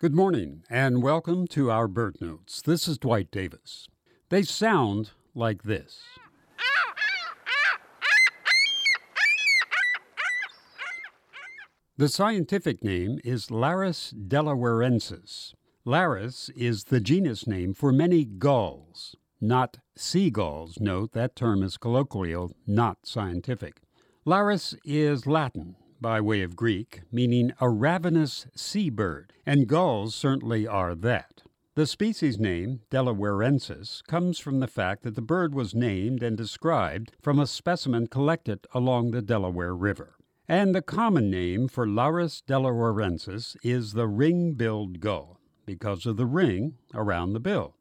Good morning, and welcome to our bird notes. This is Dwight Davis. They sound like this. The scientific name is Larus delawarensis. Larus is the genus name for many gulls, not seagulls. Note that term is colloquial, not scientific. Larus is Latin, by way of Greek, meaning a ravenous seabird, and gulls certainly are that. The species name, delawarensis, comes from the fact that the bird was named and described from a specimen collected along the Delaware River. And the common name for Larus delawarensis is the ring-billed gull, because of the ring around the bill.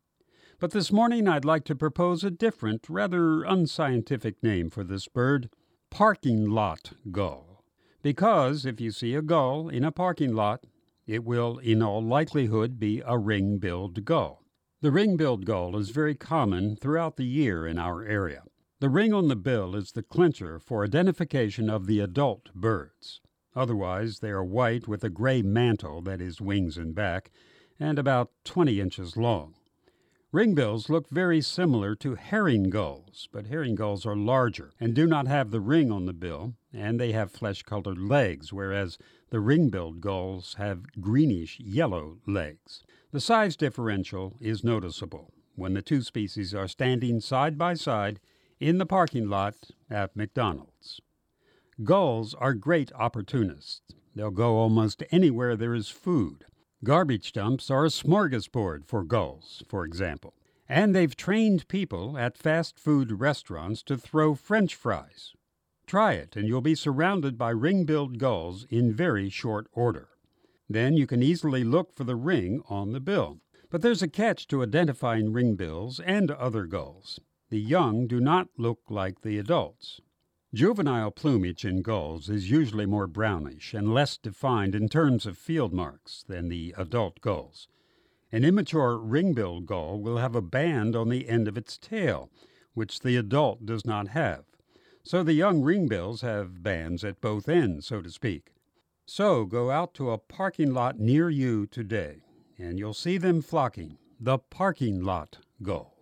But this morning I'd like to propose a different, rather unscientific name for this bird, parking lot gull. Because if you see a gull in a parking lot, it will in all likelihood be a ring-billed gull. The ring-billed gull is very common throughout the year in our area. The ring on the bill is the clincher for identification of the adult birds. Otherwise, they are white with a gray mantle, that is, wings and back, and about 20 inches long. Ringbills look very similar to herring gulls, but herring gulls are larger and do not have the ring on the bill, and they have flesh-colored legs, whereas the ring-billed gulls have greenish-yellow legs. The size differential is noticeable when the two species are standing side by side in the parking lot at McDonald's. Gulls are great opportunists. They'll go almost anywhere there is food. Garbage dumps are a smorgasbord for gulls, for example, and they've trained people at fast food restaurants to throw French fries. Try it, and you'll be surrounded by ring-billed gulls in very short order. Then you can easily look for the ring on the bill. But there's a catch to identifying ringbills and other gulls. The young do not look like the adults. Juvenile plumage in gulls is usually more brownish and less defined in terms of field marks than the adult gulls. An immature ring-billed gull will have a band on the end of its tail, which the adult does not have. So the young ringbills have bands at both ends, so to speak. So go out to a parking lot near you today, and you'll see them flocking, the parking lot gull.